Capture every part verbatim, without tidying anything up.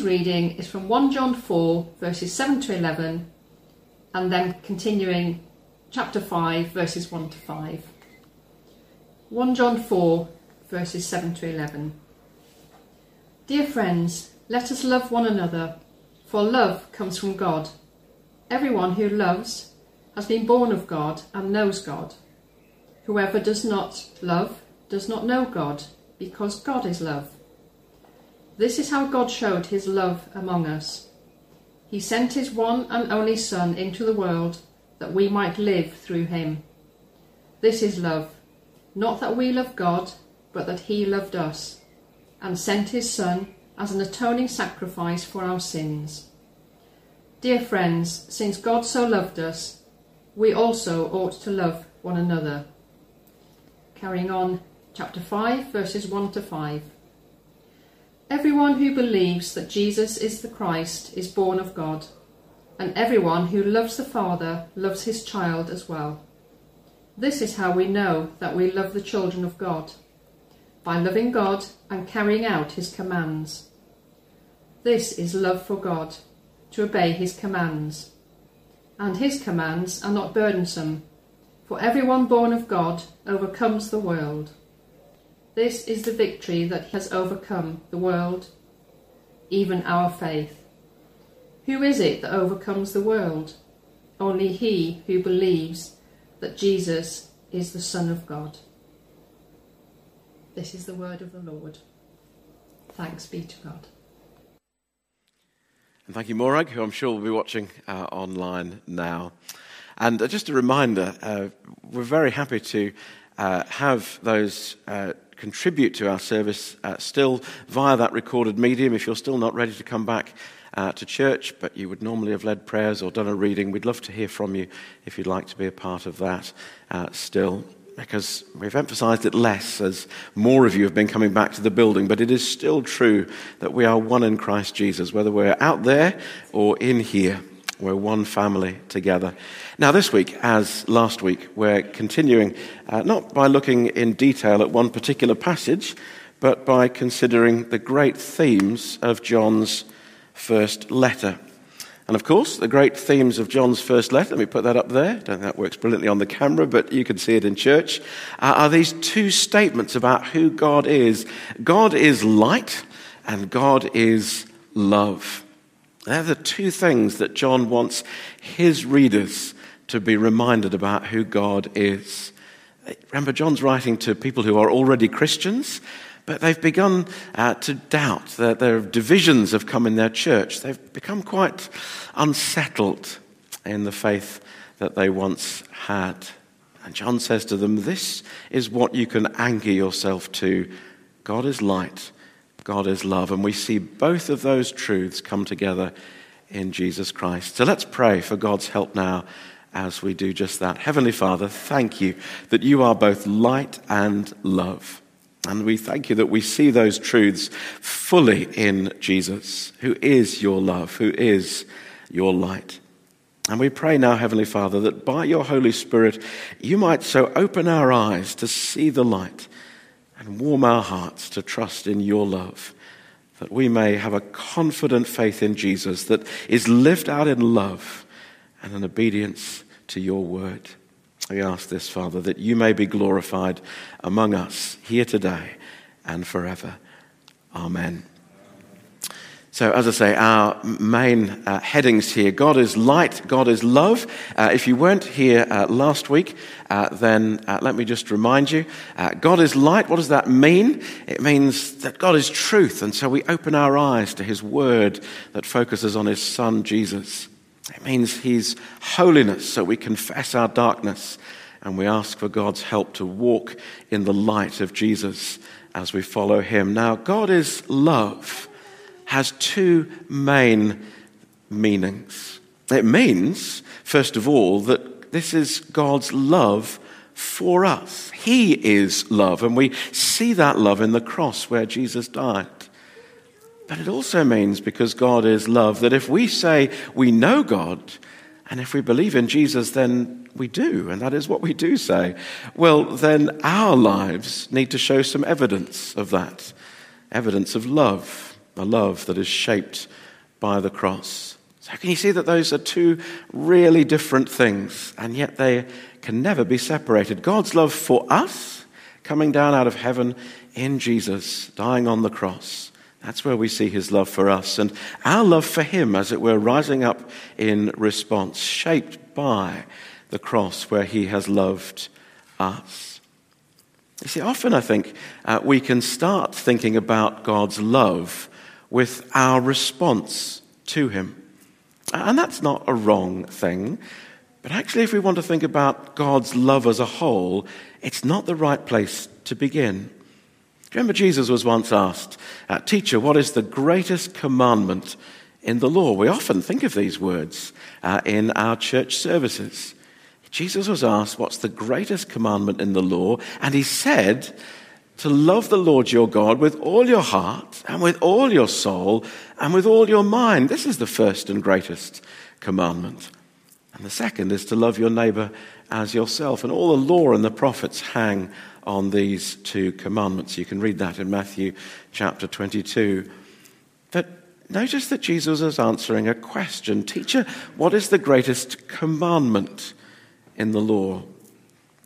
morning's reading is from First John four verses seven to eleven and then continuing chapter five verses one to five. First John four verses seven to eleven. Dear friends, let us love one another, for love comes from God. Everyone who loves has been born of God and knows God. Whoever does not love does not know God, because God is love. This is how God showed his love among us. He sent his one and only Son into the world that we might live through him. This is love, not that we love God, but that he loved us, and sent his Son as an atoning sacrifice for our sins. Dear friends, since God so loved us, we also ought to love one another. Carrying on, chapter five, verses one to five. Everyone who believes that Jesus is the Christ is born of God, and everyone who loves the Father loves his child as well. This is how we know that we love the children of God, by loving God and carrying out his commands. This is love for God, to obey his commands. And his commands are not burdensome, for everyone born of God overcomes the world. This is the victory that has overcome the world, even our faith. Who is it that overcomes the world? Only he who believes that Jesus is the Son of God. This is the word of the Lord. Thanks be to God. And thank you, Morag, who I'm sure will be watching uh, online now. And just a reminder, uh, we're very happy to uh, have those uh, contribute to our service uh, still via that recorded medium. If you're still not ready to come back uh, to church, but you would normally have led prayers or done a reading, we'd love to hear from you if you'd like to be a part of that uh, still. Because we've emphasised it less as more of you have been coming back to the building, but it is still true that we are one in Christ Jesus, whether we're out there or in here. We're one family together. Now, this week, as last week, we're continuing, uh, not by looking in detail at one particular passage, but by considering the great themes of John's first letter. And, of course, the great themes of John's first letter, let me put that up there. I don't think that works brilliantly on the camera, but you can see it in church, uh, are these two statements about who God is. God is light and God is love. They're the two things that John wants his readers to be reminded about who God is. Remember, John's writing to people who are already Christians, but they've begun uh, to doubt. Their, their divisions have come in their church. They've become quite unsettled in the faith that they once had. And John says to them, this is what you can anchor yourself to. God is light. God is love, and we see both of those truths come together in Jesus Christ. So let's pray for God's help now as we do just that. Heavenly Father, thank you that you are both light and love. And we thank you that we see those truths fully in Jesus, who is your love, who is your light. And we pray now, Heavenly Father, that by your Holy Spirit, you might so open our eyes to see the light and warm our hearts to trust in your love, that we may have a confident faith in Jesus that is lived out in love and in obedience to your word. We ask this, Father, that you may be glorified among us here today and forever. Amen. So, as I say, our main uh, headings here, God is light, God is love. Uh, if you weren't here uh, last week, uh, then uh, let me just remind you, uh, God is light. What does that mean? It means that God is truth, and so we open our eyes to his word that focuses on his Son, Jesus. It means he's holiness, so we confess our darkness, and we ask for God's help to walk in the light of Jesus as we follow him. Now, God is love has two main meanings. It means, first of all, that this is God's love for us. He is love, and we see that love in the cross where Jesus died. But it also means, because God is love, that if we say we know God, and if we believe in Jesus, then we do, and that is what we do say, well, then our lives need to show some evidence of that, evidence of love. a love that is shaped by the cross. So can you see that those are two really different things, and yet they can never be separated? God's love for us, coming down out of heaven in Jesus, dying on the cross. That's where we see his love for us. And our love for him, as it were, rising up in response, shaped by the cross where he has loved us. You see, often I think uh, we can start thinking about God's love with our response to him. And that's not a wrong thing. But actually, if we want to think about God's love as a whole, it's not the right place to begin. Remember, Jesus was once asked, "Teacher, what is the greatest commandment in the law?" We often think of these words uh, in our church services. Jesus was asked, "What's the greatest commandment in the law?" And he said, "To love the Lord your God with all your heart and with all your soul and with all your mind. This is the first and greatest commandment. And the second is to love your neighbor as yourself." And all the law and the prophets hang on these two commandments. You can read that in Matthew chapter twenty-two. But notice that Jesus is answering a question. "Teacher, what is the greatest commandment in the law?"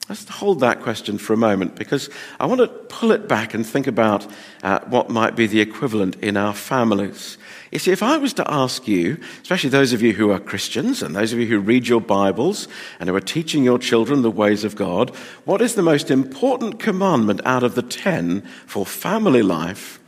Let's hold that question for a moment, because I want to pull it back and think about uh, what might be the equivalent in our families. You see, if I was to ask you, especially those of you who are Christians and those of you who read your Bibles and who are teaching your children the ways of God, what is the most important commandment out of the ten for family life?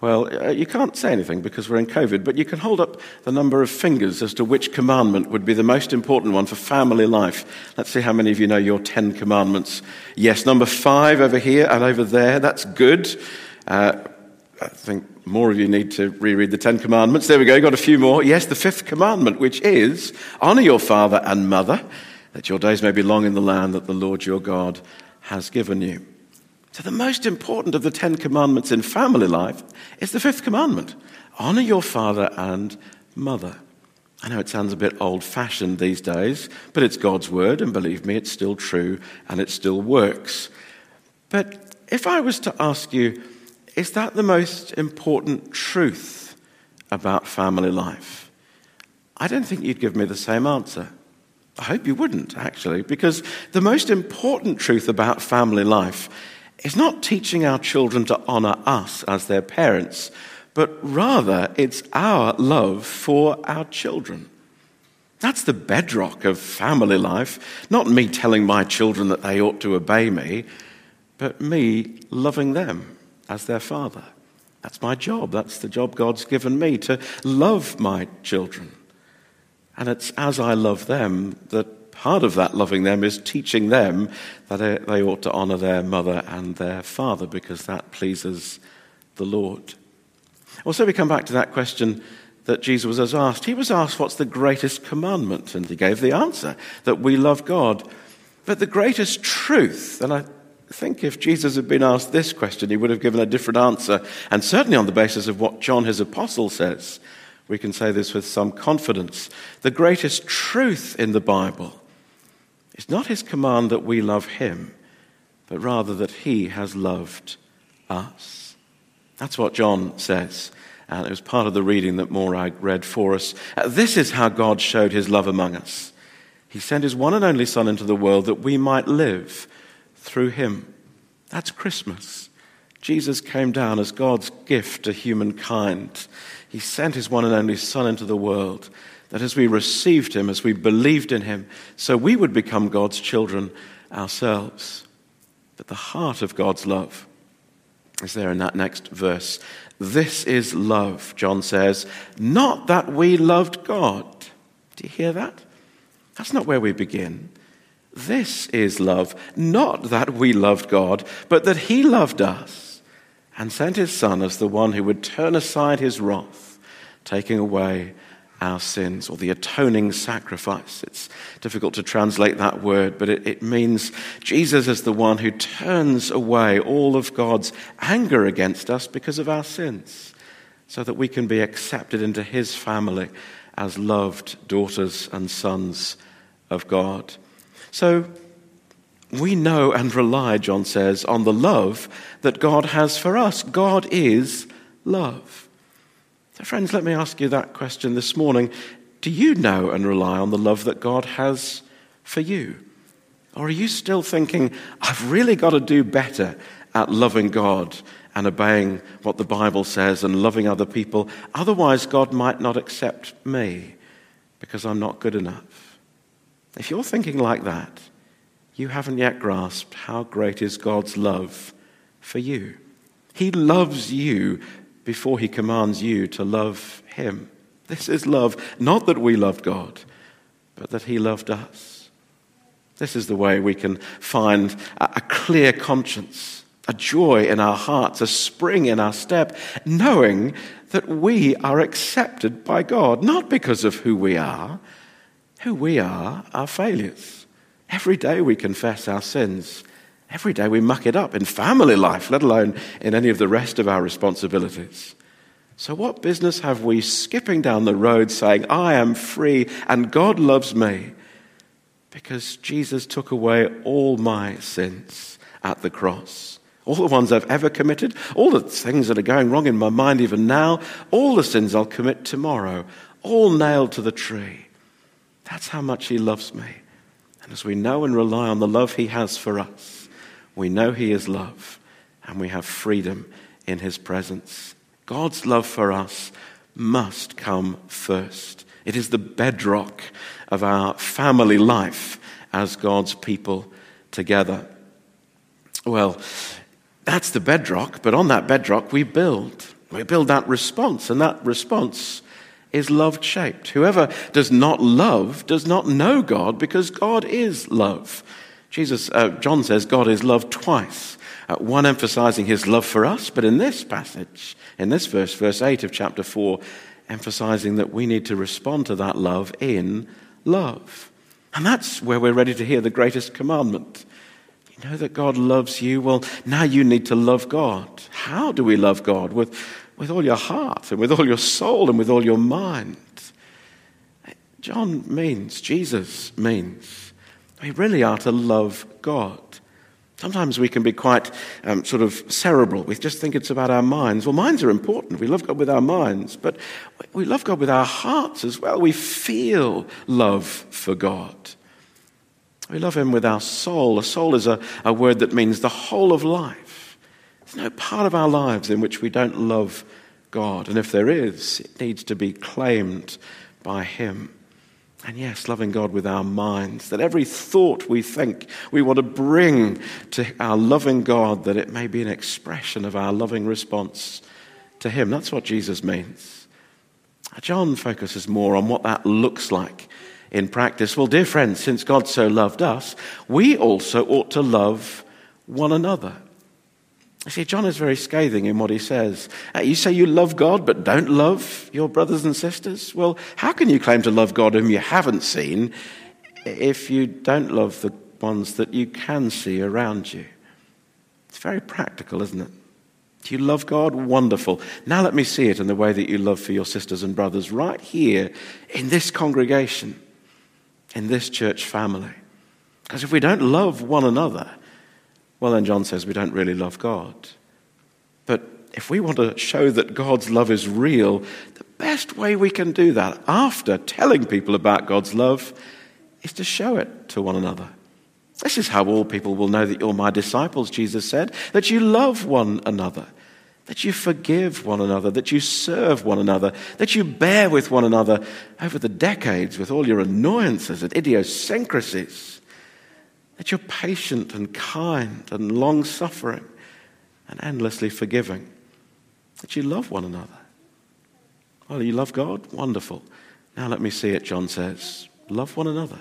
Well, you can't say anything because we're in COVID, but you can hold up the number of fingers as to which commandment would be the most important one for family life. Let's see how many of you know your Ten Commandments. Yes, number five over here and over there. That's good. Uh, I think more of you need to reread the Ten Commandments. There we go, got a few more. Yes, the fifth commandment, which is, "Honor your father and mother, that your days may be long in the land that the Lord your God has given you." So the most important of the Ten Commandments in family life is the fifth commandment. Honor your father and mother. I know it sounds a bit old-fashioned these days, but it's God's word, and believe me, it's still true and it still works. But if I was to ask you, is that the most important truth about family life? I don't think you'd give me the same answer. I hope you wouldn't, actually, because the most important truth about family life is not teaching our children to honor us as their parents, but rather it's our love for our children. That's the bedrock of family life. Not me telling my children that they ought to obey me, but me loving them as their father. That's my job. That's the job God's given me, to love my children. And it's as I love them that part of that loving them is teaching them that they ought to honor their mother and their father, because that pleases the Lord. Also, we come back to that question that Jesus was asked. He was asked, "What's the greatest commandment?" And he gave the answer, that we love God. But the greatest truth, and I think if Jesus had been asked this question, he would have given a different answer. And certainly on the basis of what John, his apostle, says, we can say this with some confidence. The greatest truth in the Bible, it's not his command that we love him, but rather that he has loved us. That's what John says, and it was part of the reading that Morag read for us. This is how God showed his love among us. He sent his one and only Son into the world that we might live through him. That's Christmas. Jesus came down as God's gift to humankind. He sent his one and only Son into the world, that as we received him, as we believed in him, so we would become God's children ourselves. But the heart of God's love is there in that next verse. "This is love," John says, "not that we loved God." Do you hear that? That's not where we begin. This is love, not that we loved God, but that he loved us and sent his Son as the one who would turn aside his wrath, taking away our sins, or the atoning sacrifice. It's difficult to translate that word, but it, it means Jesus is the one who turns away all of God's anger against us because of our sins, so that we can be accepted into his family as loved daughters and sons of God. So we know and rely, John says, on the love that God has for us. God is love? So friends, let me ask you that question this morning. Do you know and rely on the love that God has for you? Or are you still thinking, I've really got to do better at loving God and obeying what the Bible says and loving other people, otherwise God might not accept me because I'm not good enough? If you're thinking like that, you haven't yet grasped how great is God's love for you. He loves you before he commands you to love him. This is love, not that we loved God, but that he loved us. This is the way we can find a clear conscience, a joy in our hearts, a spring in our step, knowing that we are accepted by God, not because of who we are. Who we are are failures. Every day we confess our sins. Every day we muck it up in family life, let alone in any of the rest of our responsibilities. So what business have we skipping down the road saying, I am free and God loves me? Because Jesus took away all my sins at the cross. All the ones I've ever committed, all the things that are going wrong in my mind even now, all the sins I'll commit tomorrow, all nailed to the tree. That's how much he loves me. And as we know and rely on the love he has for us, we know he is love and we have freedom in his presence. God's love for us must come first. It is the bedrock of our family life as God's people together. Well, that's the bedrock, but on that bedrock we build. We build that response, and that response is love-shaped. Whoever does not love does not know God, because God is love. Jesus, uh, John says God is love twice. Uh, one emphasizing his love for us, but in this passage, in this verse, verse eight of chapter four, emphasizing that we need to respond to that love in love. And that's where we're ready to hear the greatest commandment. You know that God loves you? Well, now you need to love God. How do we love God? With, with all your heart and with all your soul and with all your mind. John means, Jesus means, we really are to love God. Sometimes we can be quite um, sort of cerebral. We just think it's about our minds. Well, minds are important. We love God with our minds, but we love God with our hearts as well. We feel love for God. We love him with our soul. A soul is a, a word that means the whole of life. There's no part of our lives in which we don't love God. And if there is, it needs to be claimed by him. And yes, loving God with our minds, that every thought we think we want to bring to our loving God, that it may be an expression of our loving response to him. That's what Jesus means. John focuses more on what that looks like in practice. Well, dear friends, since God so loved us, we also ought to love one another. You see, John is very scathing in what he says. Uh, you say you love God but don't love your brothers and sisters? Well, how can you claim to love God whom you haven't seen if you don't love the ones that you can see around you? It's very practical, isn't it? Do you love God? Wonderful. Now let me see it in the way that you love for your sisters and brothers right here in this congregation, in this church family. Because if we don't love one another, well, then John says we don't really love God. But if we want to show that God's love is real, the best way we can do that, after telling people about God's love, is to show it to one another. This is how all people will know that you're my disciples, Jesus said, that you love one another, that you forgive one another, that you serve one another, that you bear with one another over the decades with all your annoyances and idiosyncrasies, that you're patient and kind and long-suffering and endlessly forgiving, that you love one another. Well, you love God? Wonderful. Now let me see it, John says. Love one another.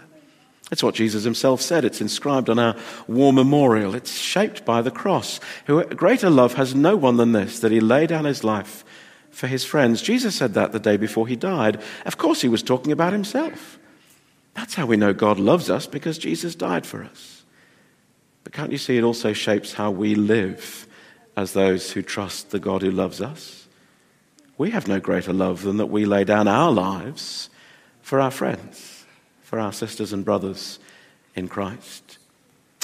That's what Jesus himself said. It's inscribed on our war memorial. It's shaped by the cross. Greater love has no one than this, that he lay down his life for his friends. Jesus said that the day before he died. Of course he was talking about himself. That's how we know God loves us, because Jesus died for us. But can't you see it also shapes how we live as those who trust the God who loves us? We have no greater love than that we lay down our lives for our friends, for our sisters and brothers in Christ.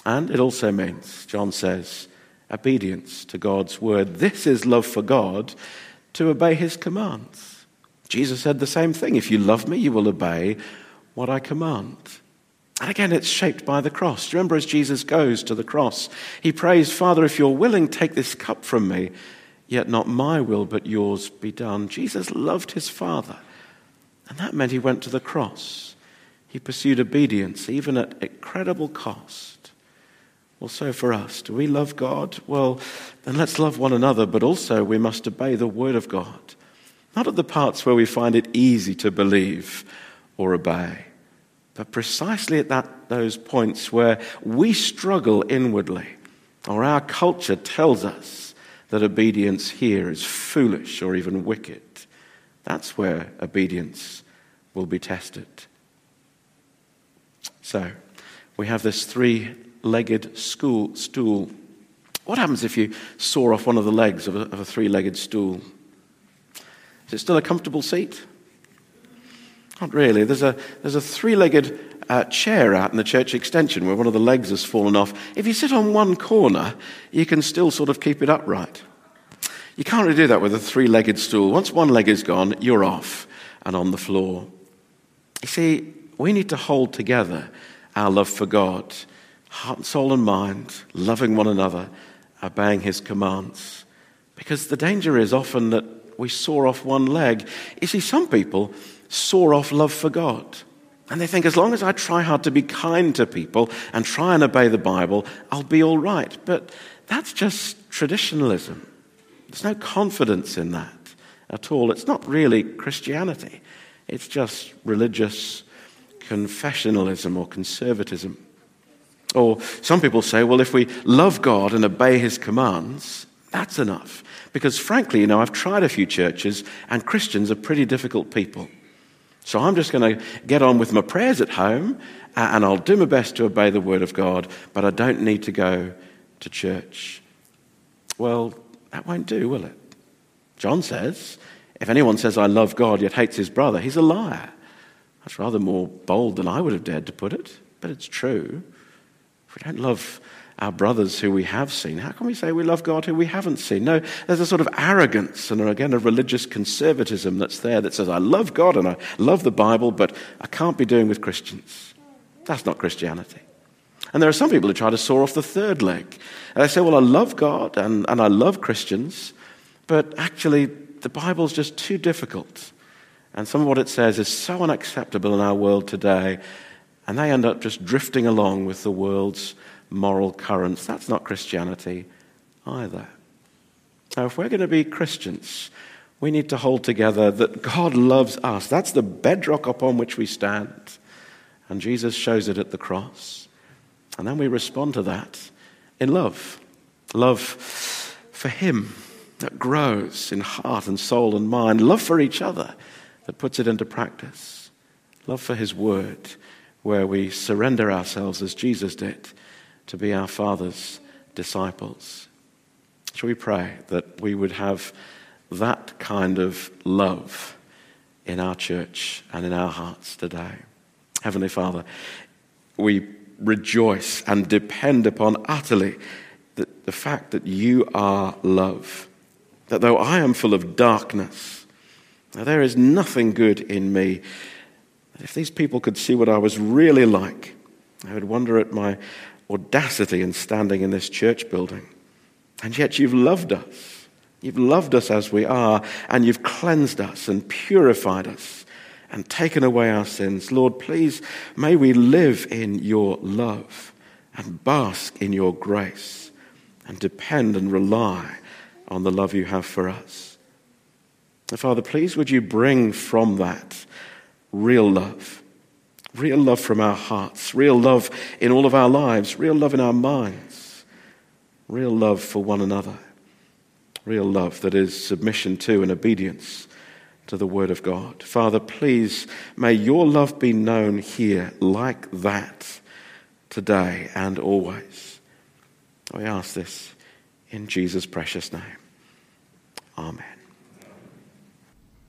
And it also means, John says, obedience to God's word. This is love for God, to obey his commands. Jesus said the same thing. If you love me, you will obey what I command. And again, it's shaped by the cross. Do you remember as Jesus goes to the cross, he prays, Father, if you're willing, take this cup from me, yet not my will but yours be done. Jesus loved his Father, and that meant he went to the cross. He pursued obedience, even at incredible cost. Well, so for us, do we love God? Well, then let's love one another, but also we must obey the word of God, not at the parts where we find it easy to believe or obey, but precisely at that, those points where we struggle inwardly, or our culture tells us that obedience here is foolish or even wicked. That's where obedience will be tested. So, we have this three-legged school, stool. What happens if you saw off one of the legs of a, of a three-legged stool? Is it still a comfortable seat? Not really. There's a there's a three-legged uh, chair out in the church extension where one of the legs has fallen off. If you sit on one corner, you can still sort of keep it upright. You can't really do that with a three-legged stool. Once one leg is gone, you're off and on the floor. You see, we need to hold together our love for God, heart, soul and mind, loving one another, obeying his commands. Because the danger is often that we saw off one leg. You see, some people saw off love for God. And they think, as long as I try hard to be kind to people and try and obey the Bible, I'll be all right. But that's just traditionalism. There's no confidence in that at all. It's not really Christianity. It's just religious confessionalism or conservatism. Or some people say, well, if we love God and obey his commands, that's enough. Because frankly, you know, I've tried a few churches and Christians are pretty difficult people. So I'm just going to get on with my prayers at home and I'll do my best to obey the word of God, but I don't need to go to church. Well, that won't do, will it? John says, if anyone says I love God yet hates his brother, he's a liar. That's rather more bold than I would have dared to put it, but it's true. If we don't love our brothers who we have seen, how can we say we love God who we haven't seen? No, there's a sort of arrogance and again a religious conservatism that's there that says I love God and I love the Bible, but I can't be doing with Christians. That's not Christianity. And there are some people who try to saw off the third leg. And they say, well, I love God and, and I love Christians, but actually the Bible's just too difficult. And some of what it says is so unacceptable in our world today, and they end up just drifting along with the world's moral currents. That's not Christianity either. Now, if we're going to be Christians, we need to hold together that God loves us. That's the bedrock upon which we stand. And Jesus shows it at the cross. And then we respond to that in love. Love for him that grows in heart and soul and mind. Love for each other that puts it into practice. Love for his word where we surrender ourselves as Jesus did to be our Father's disciples. Shall we pray that we would have that kind of love in our church and in our hearts today? Heavenly Father, we rejoice and depend upon utterly the, the fact that you are love, that though I am full of darkness, there is nothing good in me. If these people could see what I was really like, I would wonder at my audacity in standing in this church building. And yet you've loved us. You've loved us as we are, and you've cleansed us and purified us and taken away our sins. Lord, please, may we live in your love and bask in your grace and depend and rely on the love you have for us. And Father, please would you bring from that real love. Real love from our hearts, real love in all of our lives, real love in our minds, real love for one another, real love that is submission to and obedience to the word of God. Father, please, may your love be known here like that today and always. We ask this in Jesus' precious name. Amen.